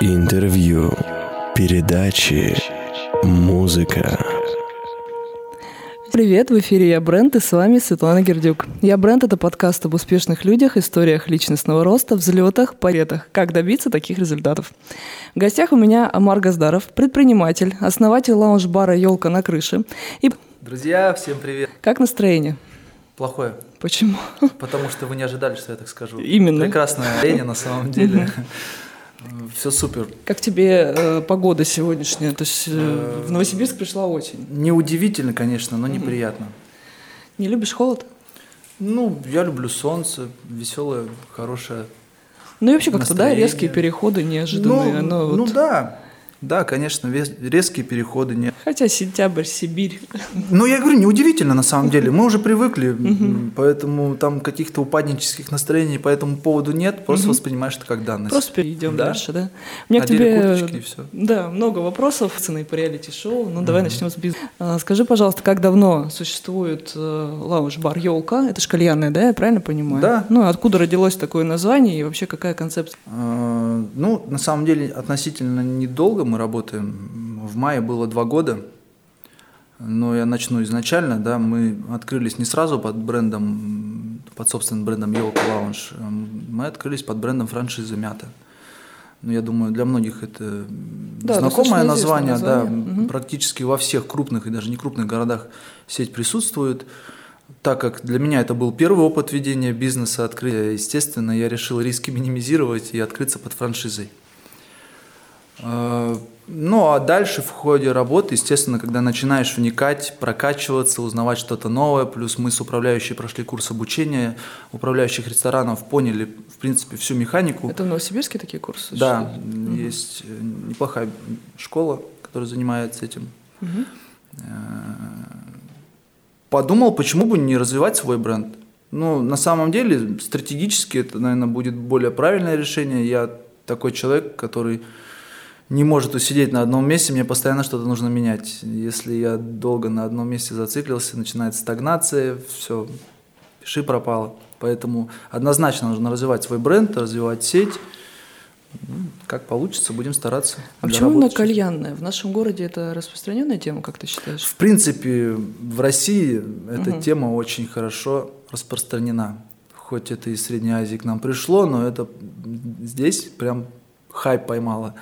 Интервью, передачи, музыка. Привет, в эфире «Я Бренд» и с вами Светлана Гердюк. «Я Бренд» — это подкаст об успешных людях, историях личностного роста, взлетах, паретах. Как добиться таких результатов? В гостях у меня Омар Газдаров, предприниматель, основатель лаунж-бара «Елка на крыше». И... Друзья, всем привет. Как настроение? Плохое. Почему? Потому что вы не ожидали, что я так скажу. Именно. Прекрасное настроение на самом деле. Все супер. Как тебе погода сегодняшняя? То есть в Новосибирск пришла осень. Неудивительно, конечно, но неприятно. Не любишь холод? Ну, я люблю солнце, веселое, хорошее. Ну и вообще как-то, да, резкие переходы неожиданные. Ну да. Да, конечно, резкие переходы. Нет. Хотя сентябрь, Сибирь. Ну, я говорю, неудивительно на самом деле. Мы уже привыкли, поэтому там каких-то упаднических настроений по этому поводу нет. Просто воспринимаешь это как данность. Просто перейдем дальше, да? У меня к тебе курточки, и все. Да, много вопросов. Цены по реалити-шоу. Ну, давай начнем с бизнеса. Скажи, пожалуйста, как давно существует лаунж-бар «Елка»? Это ж кальянная, да? Я правильно понимаю? Да. Ну, откуда родилось такое название и вообще какая концепция? Ну, на самом деле, относительно недолго мы работаем. В мае было 2 года, но я начну изначально. Да, мы открылись не сразу под собственным брендом «Елка Лаунж», мы открылись под брендом франшизы «Мята». Ну, я думаю, для многих это знакомое название. Да, практически во всех крупных и даже не крупных городах сеть присутствует. Так как для меня это был первый опыт ведения бизнеса, открытия, естественно, я решил риски минимизировать и открыться под франшизой. Ну, а дальше в ходе работы, естественно, когда начинаешь вникать, прокачиваться, узнавать что-то новое, плюс мы с управляющей прошли курс обучения управляющих ресторанов, поняли, в принципе, всю механику. Это в Новосибирске такие курсы? Да, есть неплохая школа, которая занимается этим. Подумал, почему бы не развивать свой бренд. Ну, на самом деле, стратегически это, наверное, будет более правильное решение. Я такой человек, который... не может усидеть на одном месте, мне постоянно что-то нужно менять. Если я долго на одном месте зациклился, начинается стагнация, все, пиши пропало. Поэтому однозначно нужно развивать свой бренд, развивать сеть. Как получится, будем стараться. А почему именно кальянная? В нашем городе это распространенная тема, как ты считаешь? В принципе, в России эта тема очень хорошо распространена. Хоть это из Средней Азии к нам пришло, но это здесь прям хайп поймало.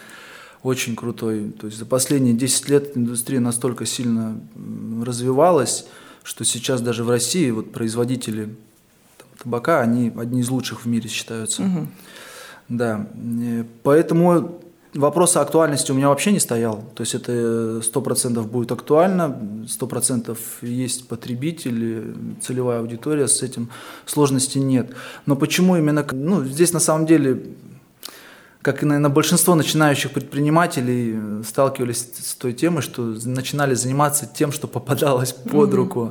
Очень крутой. То есть за последние 10 лет индустрия настолько сильно развивалась, что сейчас даже в России вот производители табака, они одни из лучших в мире считаются. Да. Поэтому вопрос о актуальности у меня вообще не стоял. То есть это 100% будет актуально, 100% есть потребители, целевая аудитория, с этим сложностей нет. Но почему именно... Ну, здесь на самом деле... Как и, наверное, большинство начинающих предпринимателей сталкивались с той темой, что начинали заниматься тем, что попадалось под руку.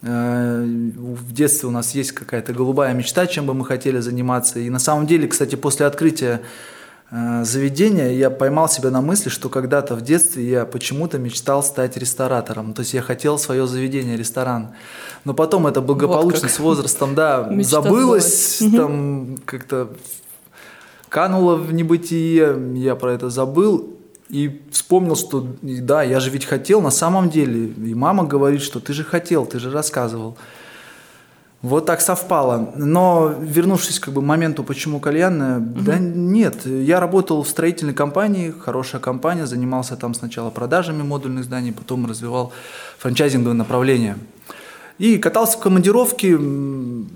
В детстве у нас есть какая-то голубая мечта, чем бы мы хотели заниматься. И на самом деле, кстати, после открытия заведения я поймал себя на мысли, что когда-то в детстве я почему-то мечтал стать ресторатором. То есть я хотел свое заведение, ресторан. Но потом это благополучно вот с возрастом забылось, там как-то... кануло в небытие, я про это забыл и вспомнил, что да, я же ведь хотел на самом деле. И мама говорит, что ты же хотел, ты же рассказывал. Вот так совпало. Но вернувшись к моменту, почему кальянная, да нет, я работал в строительной компании, хорошая компания, занимался там сначала продажами модульных зданий, потом развивал франчайзинговое направление. И катался в командировке, им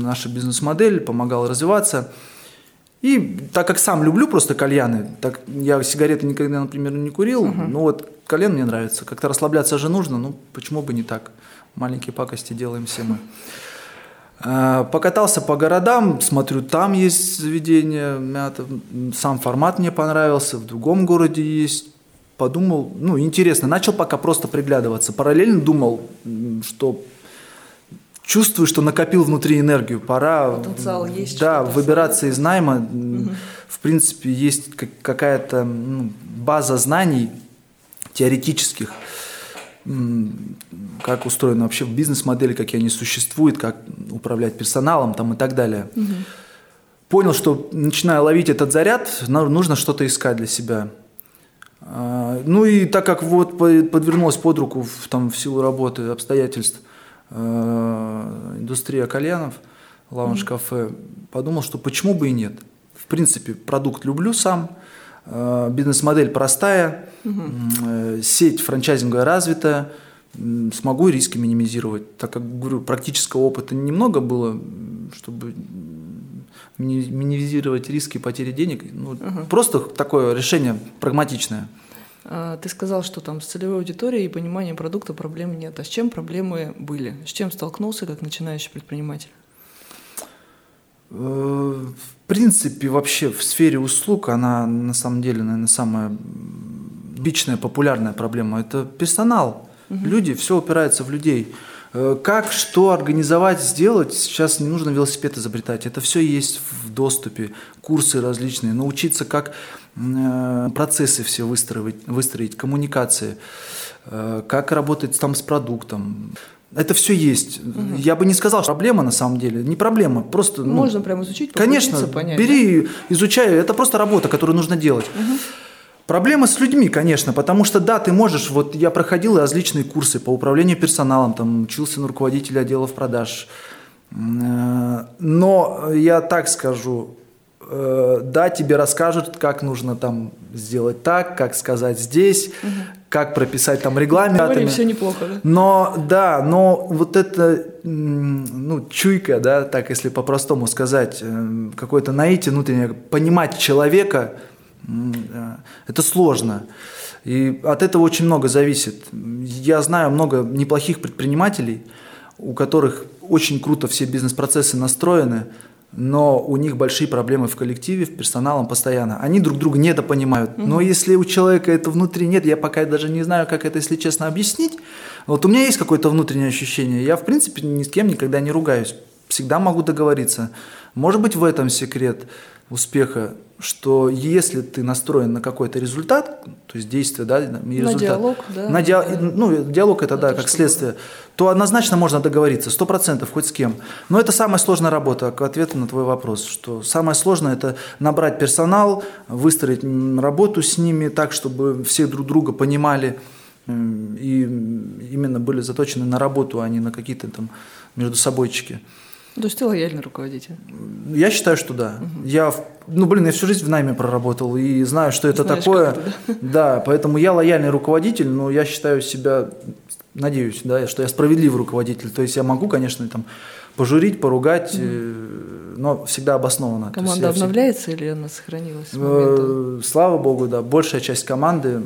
наша бизнес-модель, помогал развиваться. И так как сам люблю просто кальяны, так я сигареты никогда, например, не курил, но вот кальян мне нравится, как-то расслабляться же нужно, ну почему бы не так? Маленькие пакости делаем все мы. Покатался по городам, смотрю, там есть заведение, сам формат мне понравился, в другом городе есть. Подумал, ну интересно, начал пока просто приглядываться. Параллельно думал, что... Чувствую, что накопил внутри энергию, пора выбираться из найма. В принципе, есть какая-то база знаний теоретических, как устроена вообще бизнес-модель, какие они существуют, как управлять персоналом там, и так далее. понял, что начинаю ловить этот заряд, нужно что-то искать для себя. Ну и так как вот подвернулась под руку в силу работы, обстоятельств, индустрия кальянов, лаунж-кафе, подумал, что почему бы и нет. В принципе, продукт люблю сам, бизнес-модель простая, сеть франчайзинга развитая, смогу и риски минимизировать. Так как, говорю, практического опыта немного было, чтобы минимизировать риски потери денег. Ну, просто такое решение прагматичное. Ты сказал, что там с целевой аудиторией и пониманием продукта проблем нет. А с чем проблемы были? С чем столкнулся как начинающий предприниматель? В принципе, вообще в сфере услуг она на самом деле, наверное, самая бичная, популярная проблема. Это персонал. Люди, все упирается в людей. Как, что организовать, сделать, сейчас не нужно велосипед изобретать. Это все есть в доступе, курсы различные. Научиться, как процессы все выстроить, коммуникации, как работать там с продуктом. Это все есть. Я бы не сказал, что проблема на самом деле. Не проблема, просто... Можно прямо изучить, конечно, понять. Бери, изучай. Это просто работа, которую нужно делать. Проблема с людьми, конечно, потому что, да, ты можешь, вот я проходил различные курсы по управлению персоналом, там, учился на руководителя отделов продаж, но я так скажу, да, тебе расскажут, как нужно там сделать так, как сказать здесь, как прописать там регламентами. Все неплохо, да? Но вот это, чуйка, да, так если по-простому сказать, какое-то наитие внутреннее, понимать человека, это сложно. И от этого очень много зависит. Я знаю много неплохих предпринимателей, у которых очень круто все бизнес-процессы настроены, но у них большие проблемы в коллективе, в персоналом постоянно. Они друг друга недопонимают. Но если у человека это внутри нет, я пока даже не знаю, как это, если честно, объяснить. Вот у меня есть какое-то внутреннее ощущение. Я, в принципе, ни с кем никогда не ругаюсь. Всегда могу договориться. Может быть, в этом секрет успеха, что если ты настроен на какой-то результат, то есть действие, да, и результат. На диалог, да. Диалог это, да, как следствие. То однозначно можно договориться, 100%, хоть с кем. Но это самая сложная работа, к ответу на твой вопрос, что самое сложное – это набрать персонал, выстроить работу с ними так, чтобы все друг друга понимали и именно были заточены на работу, а не на какие-то там междусобойчики. То есть ты лояльный руководитель? Я считаю, что да. Я всю жизнь в найме проработал и знаю, что это такое. Да, поэтому я лояльный руководитель, но я считаю себя, надеюсь, да, что я справедливый руководитель. То есть я могу, конечно, там пожурить, поругать, но всегда обоснованно. Команда обновляется или она сохранилась с момента? Слава богу, да. Большая часть команды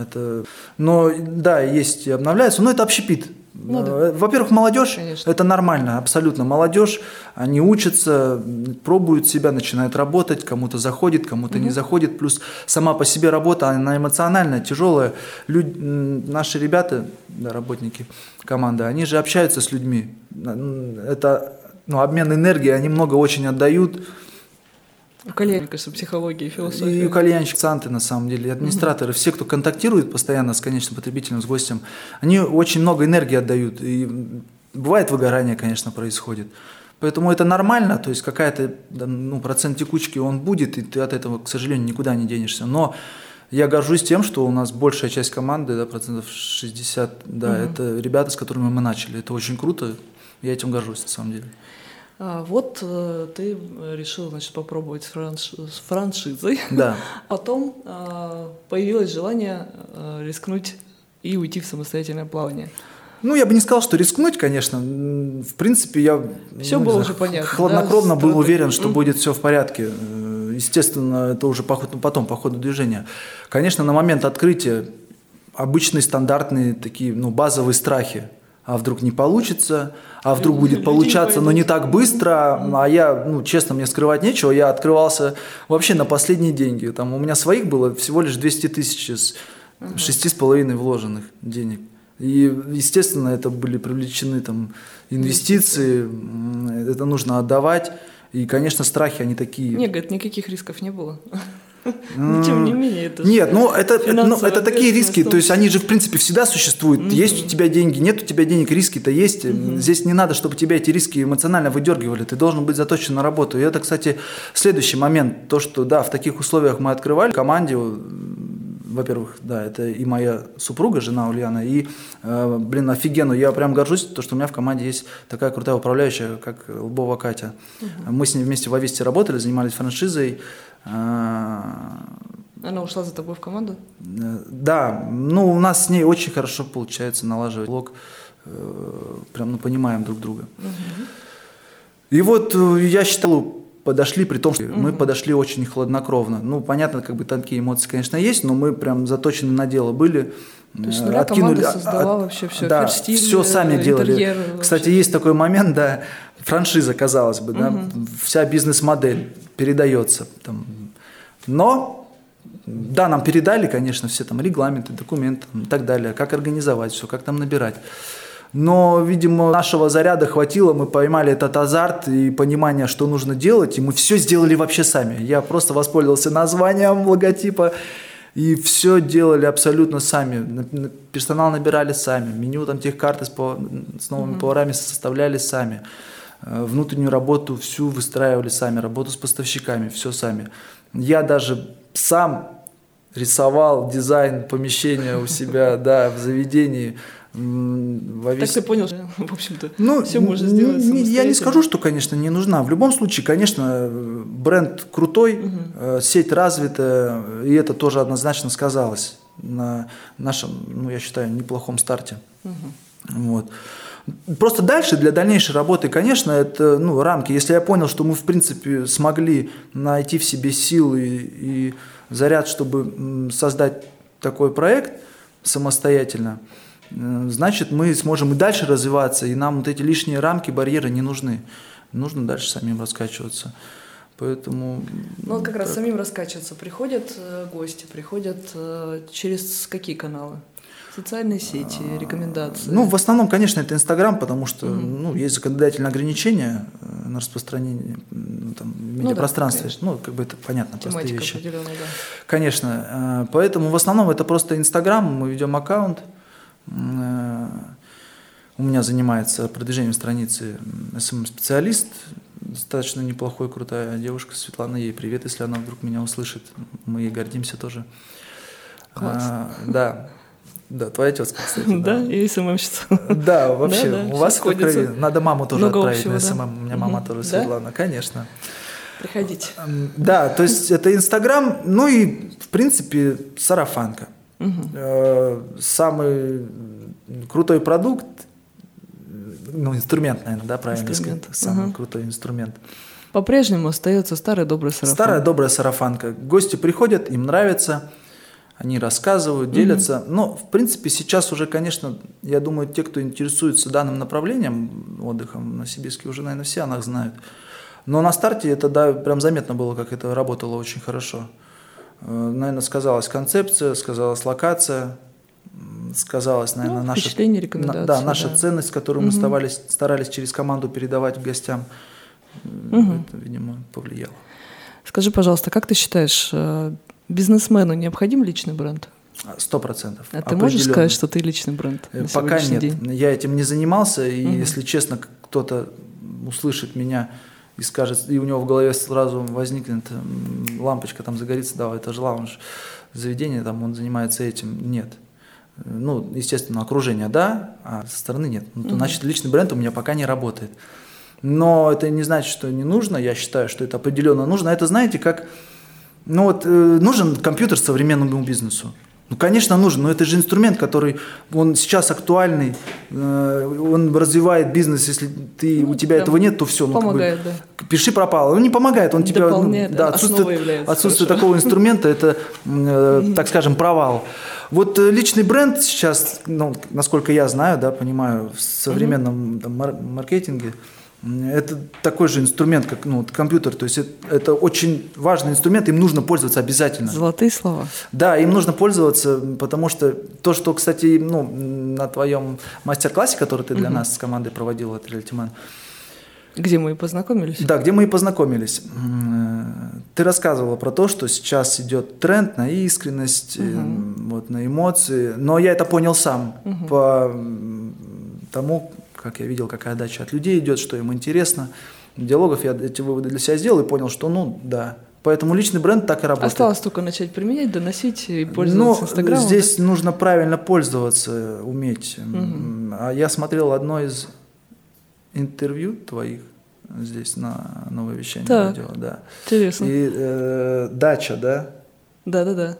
это... Но да, есть и обновляется, но это общепит. Да. Во-первых, молодежь, конечно. Это нормально, абсолютно молодежь, они учатся, пробуют себя, начинают работать, кому-то заходит, кому-то не заходит, плюс сама по себе работа, она эмоциональная, тяжелая. Наши ребята, да, работники команды, они же общаются с людьми, это обмен энергией, они много очень отдают. У кальянщика психология и философия. И у кальянщиков, санты, на самом деле, и администраторы, все, кто контактирует постоянно с конечным потребителем, с гостем, они очень много энергии отдают. И бывает выгорание, конечно, происходит. Поэтому это нормально, то есть какая-то процент текучки он будет, и ты от этого, к сожалению, никуда не денешься. Но я горжусь тем, что у нас большая часть команды, да, 60%, да, это ребята, с которыми мы начали. Это очень круто, я этим горжусь, на самом деле. Вот ты решил, попробовать с франшизой. Да. Потом появилось желание рискнуть и уйти в самостоятельное плавание. Я бы не сказал, что рискнуть, конечно. В принципе, я все было уже понятно, хладнокровно был уверен, что будет все в порядке. Естественно, это уже потом, по ходу движения. Конечно, на момент открытия обычные стандартные такие, базовые страхи. А вдруг не получится, а вдруг будет получаться, но не так быстро, а я, честно, мне скрывать нечего, я открывался вообще на последние деньги, у меня своих было всего лишь 200 тысяч из 6,5 вложенных денег, и, естественно, это были привлечены инвестиции, это нужно отдавать, и, конечно, страхи, они такие. Нет, никаких рисков не было. Но, тем не менее, это нет, же, ну, это такие риски, то есть они же в принципе всегда существуют. Mm-hmm. Есть у тебя деньги, нет у тебя денег, риски-то есть. Mm-hmm. Здесь не надо, чтобы тебя эти риски эмоционально выдергивали. Ты должен быть заточен на работу. И это, кстати, следующий момент, то, что да, в таких условиях мы открывали команде. Во-первых, да, это и моя супруга, жена Ульяна, и, блин, офигенно, я прям горжусь, то, что у меня в команде есть такая крутая управляющая, как Лбова Катя. Угу. Мы с ней вместе в Ависте работали, занимались франшизой. Она ушла за тобой в команду? Да, ну, у нас с ней очень хорошо получается налаживать блог, прям, ну, понимаем друг друга. Угу. И вот я считал... Подошли, при том, что мы подошли очень хладнокровно. Ну, понятно, как бы такие эмоции, конечно, есть, но мы прям заточены на дело были. То есть нуля команда создала вообще все. Да, ферстиль, все сами делали. Кстати, вообще. Есть такой момент, да, франшиза, казалось бы, да, вся бизнес-модель передается. Там. Но, да, нам передали, конечно, все там регламенты, документы и так далее, как организовать все, как там набирать. Но, видимо, нашего заряда хватило, мы поймали этот азарт и понимание, что нужно делать, и мы все сделали вообще сами. Я просто воспользовался названием логотипа, и все делали абсолютно сами. Персонал набирали сами, меню там техкарты с новыми поварами составляли сами, внутреннюю работу всю выстраивали сами, работу с поставщиками, все сами. Я даже сам рисовал дизайн помещения у себя, да, в заведении. Так ты понял, что, в общем-то, все можно сделать самостоятельно. Я не скажу, что, конечно, не нужна. В любом случае, конечно, бренд крутой, сеть развитая, и это тоже однозначно сказалось на нашем, ну, я считаю, неплохом старте. Вот. Просто дальше, для дальнейшей работы, конечно, это, ну, рамки. Если я понял, что мы, в принципе, смогли найти в себе силы и заряд, чтобы создать такой проект самостоятельно, значит, мы сможем и дальше развиваться, и нам вот эти лишние рамки, барьеры не нужны. Нужно дальше самим раскачиваться. Поэтому... Ну, вот как раз самим раскачиваться. Приходят гости, приходят через какие каналы? Социальные сети, рекомендации? Ну, в основном, конечно, это Инстаграм, потому что ну, есть законодательные ограничения на распространение там, в медиапространстве. Ну, да, ну, как бы это понятно, простые вещи. Да. Конечно. Поэтому в основном это просто Инстаграм, мы ведем аккаунт. У меня занимается продвижением страницы СММ-специалист, достаточно неплохой, крутая девушка Светлана, ей привет, если она вдруг меня услышит, мы ей гордимся тоже. Да, да, твоя тетка, кстати. Да, и СММщица. Да, вообще, у вас в крови, надо маму тоже отправить на СММ, у меня мама тоже Светлана, конечно. Приходите. Да, то есть это Инстаграм, ну и в принципе сарафанка. Самый крутой продукт, ну, инструмент, наверное, да, правильно сказать, самый крутой инструмент. По-прежнему остается старая добрая сарафанка. Старая добрая сарафанка. Гости приходят, им нравится, они рассказывают, делятся. Но, в принципе, сейчас уже, конечно, я думаю, те, кто интересуется данным направлением, отдыхом на Сибирске, уже, наверное, все о нас знают. Но на старте это, да, прям заметно было, как это работало очень хорошо. Наверное, сказалась концепция, сказалась локация, сказалась, наверное, наша, впечатление, рекомендации, да, наша ценность, которую мы старались через команду передавать гостям. Это, видимо, повлияло. Скажи, пожалуйста, как ты считаешь, бизнесмену необходим личный бренд? 100%. А ты можешь сказать, что ты личный бренд? Пока нет. День? Я этим не занимался, и, если честно, кто-то услышит меня и скажет, и у него в голове сразу возникнет лампочка, там загорится, да, это же лаунж, заведение, там он занимается этим, нет. Ну, естественно, окружение, да, а со стороны нет. Ну, то, значит, личный бренд у меня пока не работает. Но это не значит, что не нужно, я считаю, что это определенно нужно. Это, знаете, как, ну вот, нужен компьютер современному бизнесу. Ну, конечно, нужен, но это же инструмент, который, он сейчас актуальный, он развивает бизнес, если ты, ну, у тебя этого нет, то все. Помогает, ну, как бы, да. Пиши пропало, он не помогает, он тебя, ну, да, отсутствие такого инструмента, это, так скажем, провал. Вот личный бренд сейчас, ну, насколько я знаю, да, понимаю, в современном там, маркетинге, это такой же инструмент, как, ну, компьютер, то есть это очень важный инструмент, им нужно пользоваться обязательно. Золотые слова. Да, им нужно пользоваться, потому что то, что, кстати, ну, на твоем мастер-классе, который ты для нас с командой проводил, от Релайтимен, Где мы и познакомились. Да, где мы и познакомились. Ты рассказывала про то, что сейчас идет тренд на искренность, вот, на эмоции. Но я это понял сам по тому, как я видел, какая дача от людей идет, что им интересно. Диалогов я эти выводы для себя сделал и понял, что ну да. Поэтому личный бренд так и работает. Осталось только начать применять, доносить и пользоваться Инстаграмом. Но здесь нужно правильно пользоваться, уметь. А я смотрел одно из интервью твоих здесь на «Новое вещание» радио. Да. Интересно. И «Дача», да? Да-да-да.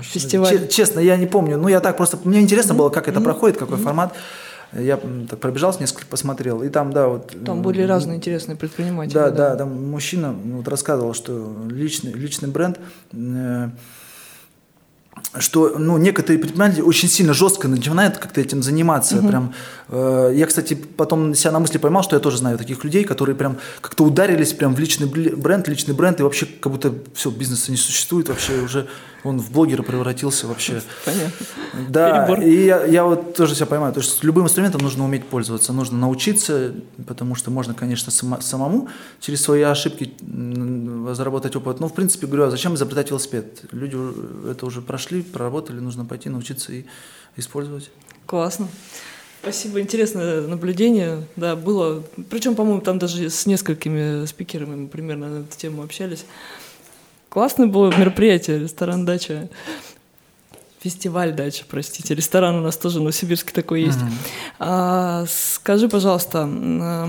Фестиваль. Честно, я не помню. Ну, я так просто... Мне интересно было, как это проходит, какой формат. Я так пробежался, несколько посмотрел. И там, да, вот... Там были разные интересные предприниматели. Да, да, да, там мужчина вот рассказывал, что личный бренд... что, ну, некоторые предприниматели очень сильно жестко начинают как-то этим заниматься. Прям, я, кстати, потом себя на мысли поймал, что я тоже знаю таких людей, которые прям как-то ударились прям в личный бренд, и вообще как будто все, бизнеса не существует, вообще уже он в блогера превратился вообще. Понятно. Да, перебор. И я вот тоже себя поймаю, потому что с любым инструментом нужно уметь пользоваться, нужно научиться, потому что можно, конечно, самому через свои ошибки заработать опыт. Но, в принципе, говорю, а зачем изобретать велосипед? Люди это уже прошли, проработали, нужно пойти научиться и использовать. Классно. Спасибо, интересное наблюдение. Да, было. Причем, по-моему, там даже с несколькими спикерами мы примерно на эту тему общались. Классное было мероприятие, ресторан «Дача». Фестиваль «Дача», простите. Ресторан у нас тоже новосибирский такой есть. Скажи, пожалуйста,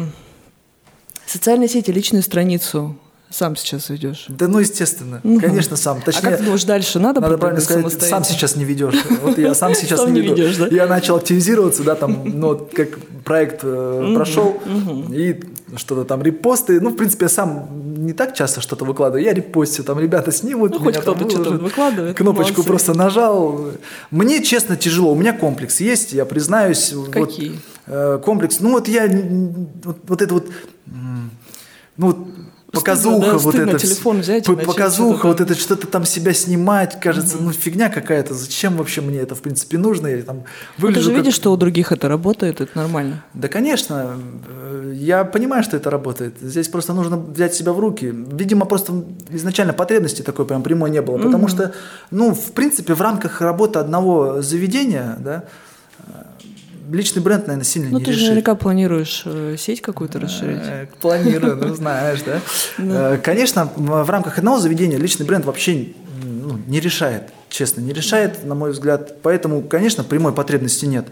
социальные сети, личную страницу сам сейчас ведешь? Да, ну, естественно. Конечно, сам. Точнее, а как ты думаешь, дальше надо правильно сказать, сам сейчас не ведешь. Вот я сам сейчас не ведешь, да? Я начал активизироваться, да, там, ну, как проект прошел, и что-то там репосты. Ну, в принципе, я сам не так часто что-то выкладываю. Я репостю, там ребята снимут. Ну, хоть кто-то что-то выкладывает. Кнопочку просто нажал. Мне, честно, тяжело. У меня комплекс есть, я признаюсь. Какие? Комплекс. Ну, вот я... Вот это вот... Ну, показуха, да, вот это, телефон взять, показуха, вот это что-то там себя снимать, кажется, ну фигня какая-то, зачем вообще мне это в принципе нужно, я там выгляжу. Ты же видишь, что у других это работает, это нормально. Да, конечно, я понимаю, что это работает, здесь просто нужно взять себя в руки, видимо, просто изначально потребности такой прям прямой не было, потому что, ну, в принципе, в рамках работы одного заведения, да, личный бренд, наверное, сильно не решит. Ну, ты же наверняка планируешь сеть какую-то расширить. Планирую, ну, знаешь, да. Конечно, в рамках одного заведения личный бренд вообще не решает, честно, не решает, на мой взгляд. Поэтому, конечно, прямой потребности нет.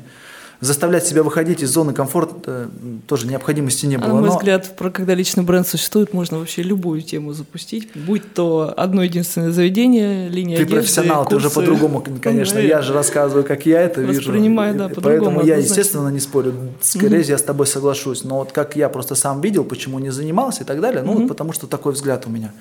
Заставлять себя выходить из зоны комфорта тоже необходимости не было. На мой взгляд, когда личный бренд существует, можно вообще любую тему запустить, будь то одно единственное заведение, линия одежды, курсы. Ты профессионал, ты уже по-другому, конечно. Я же рассказываю, как я это вижу. Воспринимаю, да, по-другому. Поэтому я, естественно, не спорю. Скорее, я с тобой соглашусь. Но вот как я просто сам видел, почему не занимался и так далее, ну вот потому что такой взгляд у меня.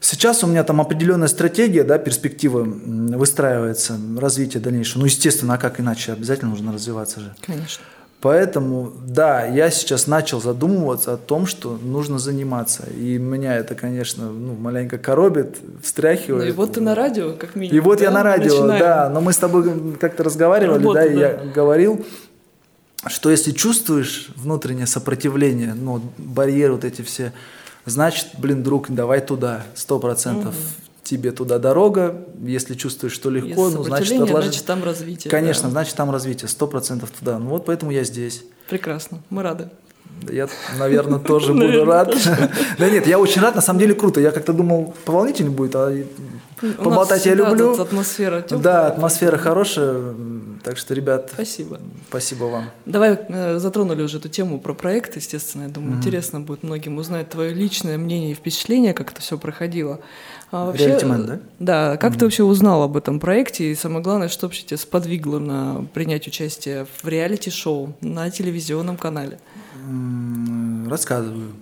Сейчас у меня там определенная стратегия, да, перспектива выстраивается, развитие дальнейшего. Ну, естественно, а как иначе? Обязательно нужно развиваться же. Конечно. Поэтому, да, я сейчас начал задумываться о том, что нужно заниматься. И меня это, конечно, ну, маленько коробит, встряхивает. Ну и вот ты на радио, как минимум. И вот да? Я на радио, начинаем. Да. Но мы с тобой как-то разговаривали, работа, да, и я говорил, что если чувствуешь внутреннее сопротивление, ну, барьеры вот эти все, значит, блин, друг, давай туда, 100% тебе туда дорога, если чувствуешь, что легко, если ну, значит, отложить. Значит, там развитие. Конечно, да. Значит, там развитие, 100% туда. Ну, вот поэтому я здесь. Прекрасно, мы рады. Я, наверное, тоже буду рад. Да нет, я очень рад, на самом деле круто. Я как-то думал, поволнительнее будет, а поболтать я люблю. Атмосфера теплая. Да, атмосфера хорошая. Так что, ребят, спасибо. Спасибо вам. Давай затронули уже эту тему про проект, естественно. Я думаю, интересно будет многим узнать твое личное мнение и впечатление, как это все проходило. Релайтимен, да? Да, как ты вообще узнал об этом проекте? И самое главное, что вообще тебя сподвигло на принять участие в реалити-шоу на телевизионном канале? Рассказываю.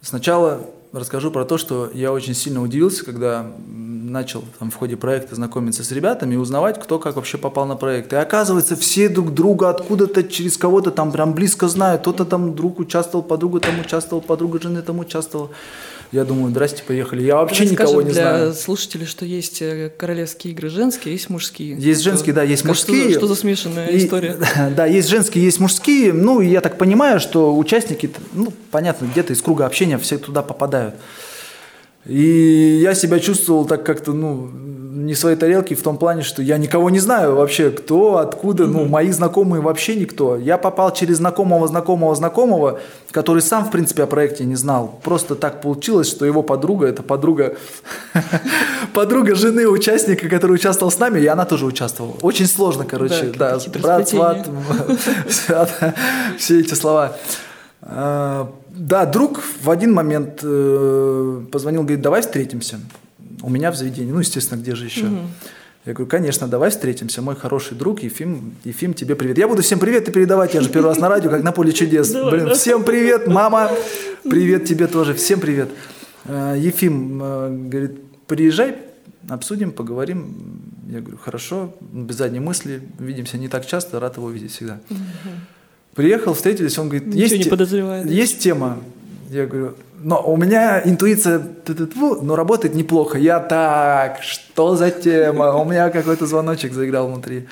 Сначала расскажу про то, что я очень сильно удивился, когда начал там, в ходе проекта знакомиться с ребятами и узнавать, кто как вообще попал на проект. И оказывается, все друг друга откуда-то через кого-то там прям близко знают. Кто-то там друг участвовал, подруга жены там участвовала. Я думаю, здрасте, поехали. Я вообще никого не знаю. Для слушателей, что есть королевские игры женские, есть мужские. Есть женские, да, есть мужские. Что за смешанная история? Да, есть женские, есть мужские. Ну, я так понимаю, что участники, ну, понятно, где-то из круга общения все туда попадают. И я себя чувствовал так как-то, ну, не в своей тарелке, в том плане, что я никого не знаю вообще, кто, откуда, ну, мои знакомые вообще никто. Я попал через знакомого, который сам, в принципе, о проекте не знал. Просто так получилось, что его подруга, это подруга жены участника, который участвовал с нами, и она тоже участвовала. Очень сложно, короче, да, брат, сват, все эти слова. Да, друг в один момент позвонил, говорит, давай встретимся. У меня в заведении, ну, естественно, где же еще? Угу. Я говорю, конечно, давай встретимся, мой хороший друг Ефим, тебе привет. Я буду всем привет и передавать, я же первый раз на радио, как на поле чудес. Блин, всем привет, мама, привет тебе тоже, всем привет. Ефим говорит, приезжай, обсудим, поговорим. Я говорю, хорошо, без задней мысли, видимся не так часто, рад его видеть всегда. Приехал, встретились, он говорит, есть тема. Я говорю, но у меня интуиция, но работает неплохо. Я так, что за тема? У меня какой-то звоночек заиграл внутри.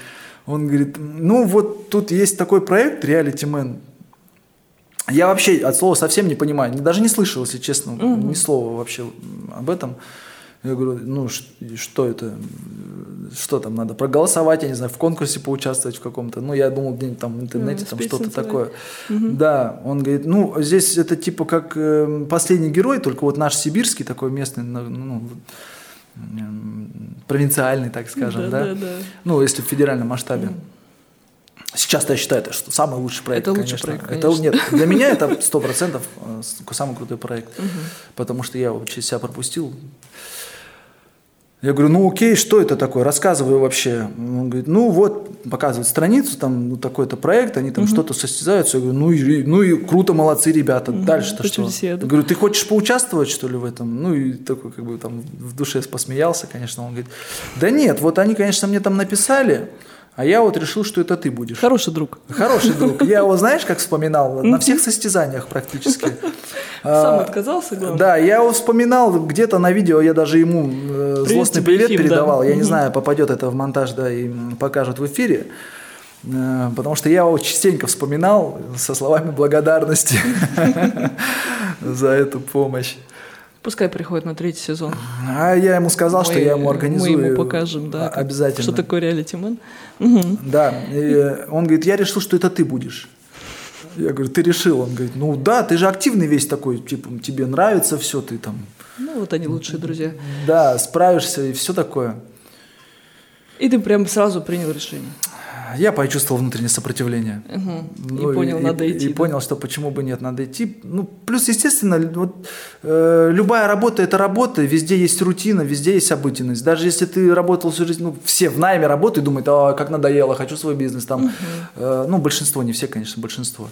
Он говорит, ну вот тут есть такой проект «Релайтимен». Я вообще от слова совсем не понимаю, даже не слышал, если честно, ни слова вообще об этом. Я говорю, ну что это, что там надо, проголосовать, я не знаю, в конкурсе поучаствовать в каком-то, ну я думал где-нибудь там в интернете, там что-то такое. Да, он говорит, ну здесь это типа как «Последний герой», только вот наш сибирский такой местный, ну, провинциальный, так скажем, да? Ну если в федеральном масштабе. Сейчас я считаю, это что самый лучший проект, это лучший проект, конечно. Это, нет, для меня это 100% самый крутой проект, потому что я вообще себя пропустил. Я говорю, ну окей, что это такое? Рассказываю вообще. Он говорит, ну вот, показывает страницу, там ну, такой-то проект, они там что-то состязаются. Я говорю, ну и круто, молодцы ребята, дальше-то что? Я говорю, ты хочешь поучаствовать, что ли, в этом? Ну и такой как бы там в душе посмеялся, конечно. Он говорит, да нет, вот они, конечно, мне там написали, а я вот решил, что это ты будешь. Хороший друг. Хороший друг. Я его, знаешь, как вспоминал? На всех состязаниях практически. Сам отказался, главное. Да, я его вспоминал где-то на видео, я даже ему злостный привет передавал. Я не знаю, попадет это в монтаж, да, и покажут в эфире. Потому что я его частенько вспоминал со словами благодарности за эту помощь. Пускай приходит на третий сезон. А я ему сказал, что я ему организую. Мы ему покажем, да, обязательно. Что такое «Релайтимен». Да, и он говорит, я решил, что это ты будешь. Я говорю, ты решил? Он говорит, ну да, ты же активный весь такой, типа, тебе нравится все, ты там... Ну вот они лучшие друзья. Да, справишься и все такое. И ты прям сразу принял решение. Я почувствовал внутреннее сопротивление. Ну, и понял, надо идти. И да? Понял, что почему бы нет, надо идти. Ну, плюс, естественно, вот, любая работа – это работа, везде есть рутина, везде есть обыденность. Даже если ты работал всю жизнь, ну, все в найме работают, думают, а, как надоело, хочу свой бизнес. Там. Ну, большинство, не все, конечно, большинство.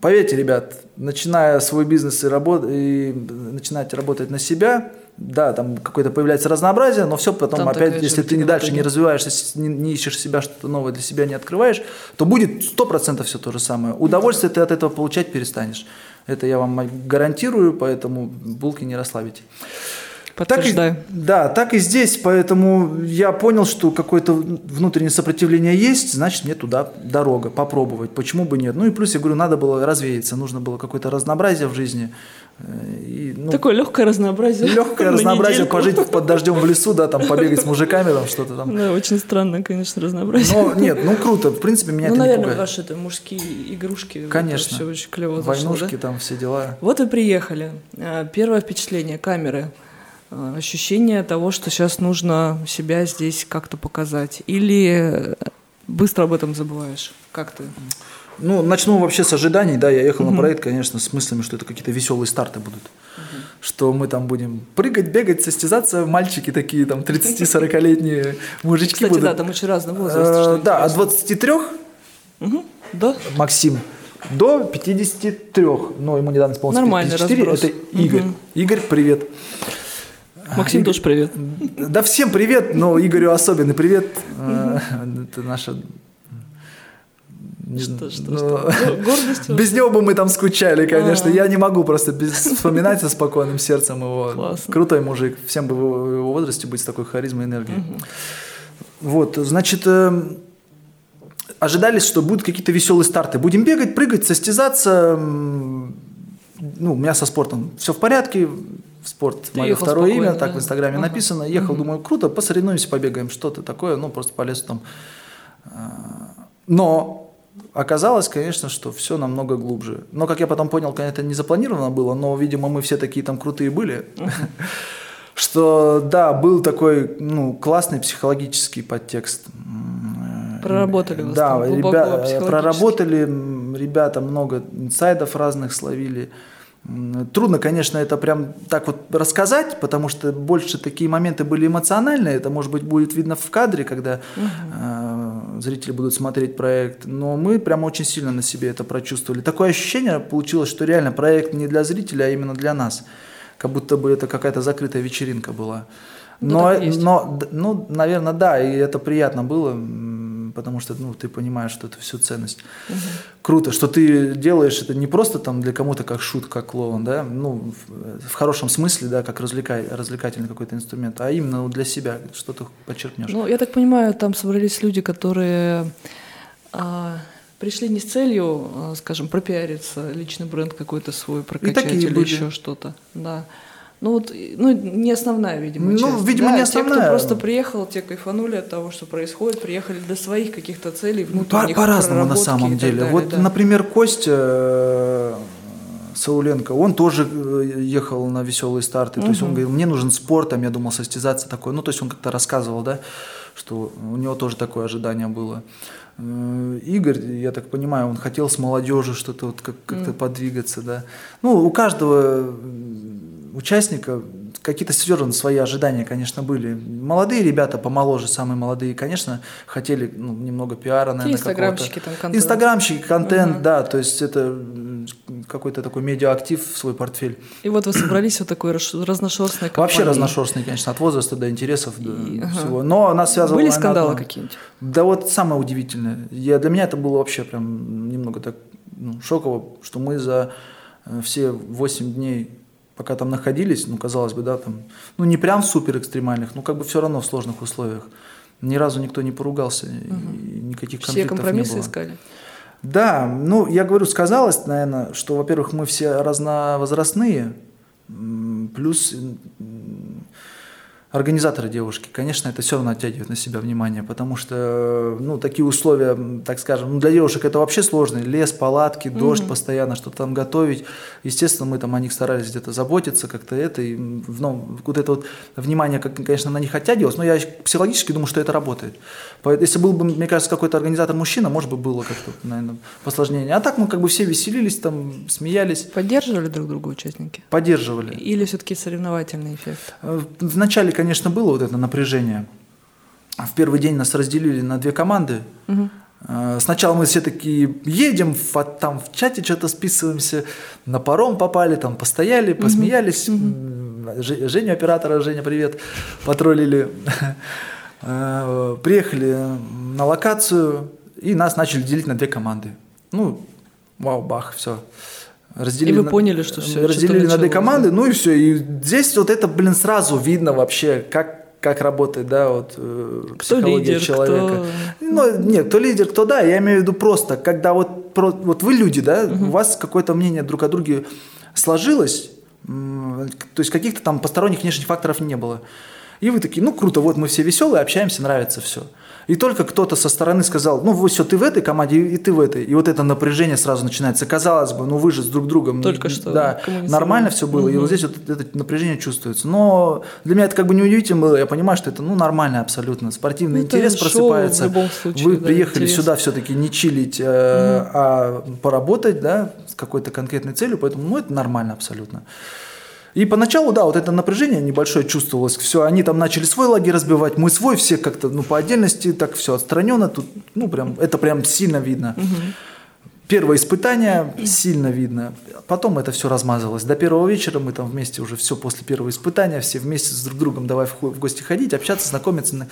Поверьте, ребят, начиная свой бизнес и начинать работать на себя, да, там какое-то появляется разнообразие, но все потом там опять, если ты дальше не развиваешься, не ищешь себя, что-то новое для себя не открываешь, то будет 100% все то же самое. Удовольствие ты от этого получать перестанешь. Это я вам гарантирую, поэтому булки не расслабите. Подтверждаю. Да, так и здесь, поэтому я понял, что какое-то внутреннее сопротивление есть, значит, мне туда дорога, попробовать, почему бы нет. Ну и плюс, я говорю, надо было развеяться, нужно было какое-то разнообразие в жизни. И, ну, такое легкое разнообразие. Легкое разнообразие, пожить под дождем в лесу, да, там побегать с мужиками, там что-то там. Да, очень странное, конечно, разнообразие. Но нет, ну круто, в принципе, меня это не пугает. Ну, наверное, ваши это мужские игрушки. Конечно. Все очень клево зашло. Войнушки там, все дела. Вот и приехали. Первое впечатление, камеры. Ощущение того, что сейчас нужно себя здесь как-то показать? Или быстро об этом забываешь? Как ты? Ну, начну вообще с ожиданий. Да, я ехал на проект, конечно, с мыслями, что это какие-то веселые старты будут. Что мы там будем прыгать, бегать, состязаться. Мальчики такие, там, 30-40-летние мужички. Кстати, будут. Да, там очень разный возраст. Да, от 23 Максим. До 53. Но ему недавно исполнилось 54. Это Игорь. Игорь, привет. Максим, тоже привет. Да, всем привет, но Игорю особенный привет. Это наша Гордостью? Без него бы мы там скучали, конечно. Я не могу просто вспоминать со спокойным сердцем его. Крутой мужик. Всем бы в его возрасте быть с такой харизмой и энергией. Вот, значит... Ожидались, что будут какие-то веселые старты. Будем бегать, прыгать, состязаться. Ну, у меня со спортом все в порядке. Спорт – мое второе имя, так в Инстаграме написано. Ехал, думаю, круто, посоревнуемся, побегаем, что-то такое. Ну, просто полезу там. Но оказалось, конечно, что все намного глубже. Но, как я потом понял, конечно, это не запланировано было, но, видимо, мы все такие там крутые были. Что, да, был такой классный психологический подтекст. Проработали в основном, глубоко психологически. Проработали, ребята много инсайдов разных словили. Трудно, конечно, это прям так вот рассказать, потому что больше такие моменты были эмоциональные. Это, может быть, будет видно в кадре, когда зрители будут смотреть проект. Но мы прям очень сильно на себе это прочувствовали. Такое ощущение получилось, что реально проект не для зрителя, а именно для нас. Как будто бы это какая-то закрытая вечеринка была. Но, наверное, да, и это приятно было. Потому что ты понимаешь, что это всю ценность. Угу. Круто, что ты делаешь это не просто там для кому-то как шутка, как клоун, да, в хорошем смысле, да, как развлекательный какой-то инструмент, а именно для себя, что ты подчеркнешь. Ну, я так понимаю, там собрались люди, которые пришли не с целью, скажем, пропиариться, личный бренд какой-то свой прокачать или еще что-то. Да. Не основная, видимо, часть. Не основная. Те, кто просто приехал, те кайфанули от того, что происходит, приехали до своих каких-то целей, внутренних проработки. По-разному на самом деле. Далее, например, Костя Сауленко, он тоже ехал на веселые старты. То есть он говорил, мне нужен спорт, там я думал состязаться такое. Ну, то есть он как-то рассказывал, да, что у него тоже такое ожидание было. Игорь, я так понимаю, он хотел с молодежью что-то как-то подвигаться, да. У каждого участника какие-то серьезные свои ожидания, конечно, были. Молодые ребята, помоложе, самые молодые, конечно, хотели немного пиара, наверное, инстаграмщики, какого-то. Инстаграмщики, контент, да, то есть это какой-то такой медиа-актив в свой портфель. И вот вы собрались вот такой разношерстной компанией. Вообще разношерстной, конечно, от возраста до интересов, до всего. Но нас связывало... Были скандалы какие-нибудь? Да вот самое удивительное. Для меня это было вообще прям немного так шоково, что мы за все 8 дней... Пока там находились, казалось бы, да, там, не прям в суперэкстремальных, но как бы все равно в сложных условиях. Ни разу никто не поругался, и никаких конфликтов не было. Все компромиссы искали? Да, я говорю, сказалось, наверное, что, во-первых, мы все разновозрастные, плюс организаторы девушки, конечно, это все равно оттягивает на себя внимание, потому что, такие условия, так скажем, для девушек это вообще сложно. Лес, палатки, дождь постоянно, что-то там готовить. Естественно, мы там о них старались где-то заботиться, как-то это, и, вот это вот внимание, конечно, на них оттягивалось, но я психологически думаю, что это работает. Если был бы, мне кажется, какой-то организатор-мужчина, может быть, было как-то, наверное, посложнее. А так мы как бы все веселились, там, смеялись. Поддерживали друг друга участники? Поддерживали. Или все-таки соревновательный эффект? Вначале, конечно, было вот это напряжение. В первый день нас разделили на две команды. Сначала мы все такие едем, там в чате что-то списываемся, на паром попали, там постояли, посмеялись. Женю, оператора, Женя, привет, потроллили. Приехали на локацию, и нас начали делить на две команды. Вау, бах, все. Разделили, и вы поняли, что все. Разделили на две команды, и все. И здесь вот это, сразу видно вообще, как работает, да, вот психология лидер, человека. Кто... кто лидер, кто да. Я имею в виду просто, когда вот вы люди, да, у вас какое-то мнение друг о друге сложилось, то есть каких-то там посторонних внешних факторов не было. И вы такие, круто, вот мы все веселые, общаемся, нравится все. И только кто-то со стороны сказал, все, ты в этой команде, и ты в этой. И вот это напряжение сразу начинается. Казалось бы, вы же с друг другом. Только что. Да, нормально все было. И вот здесь вот это напряжение чувствуется. Но для меня это как бы неудивительно было. Я понимаю, что это нормально абсолютно. Спортивный интерес просыпается. В любом случае, вы приехали сюда все-таки не чилить, а поработать, да, с какой-то конкретной целью. Поэтому, это нормально абсолютно. И поначалу, да, вот это напряжение небольшое чувствовалось. Все, они там начали свой лагерь разбивать, мы свой, все как-то, по отдельности, так все отстраненно. Тут, это прям сильно видно. Первое испытание сильно видно, потом это все размазалось. До первого вечера мы там вместе уже все после первого испытания, все вместе с друг другом давай в гости ходить, общаться, знакомиться.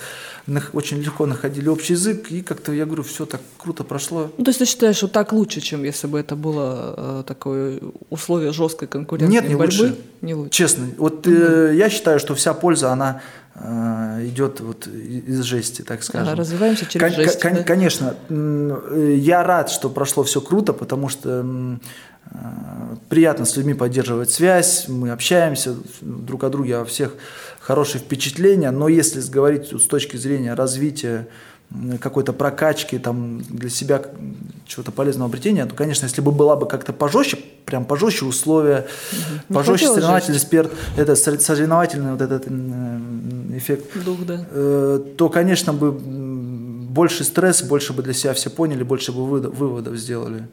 Очень легко находили общий язык, и как-то, я говорю, все так круто прошло. Ну, то есть ты считаешь, что так лучше, чем если бы это было такое условие жесткой конкурентной борьбы? Нет, не лучше. Честно. Вот я считаю, что вся польза, она идет вот из жести, так скажем. Ага, развиваемся через жесть. Да? Конечно. Я рад, что прошло все круто, потому что приятно с людьми поддерживать связь, мы общаемся друг о друге, о всех хорошие впечатления, но если говорить с точки зрения развития какой-то прокачки, там, для себя чего-то полезного обретения, то, конечно, если бы была бы как-то пожестче, прям пожестче условия, не пожестче соревновательный спирт, это соревновательный вот этот эффект, дух, да, то, конечно, бы больше стресс, больше бы для себя все поняли, больше бы выводов сделали.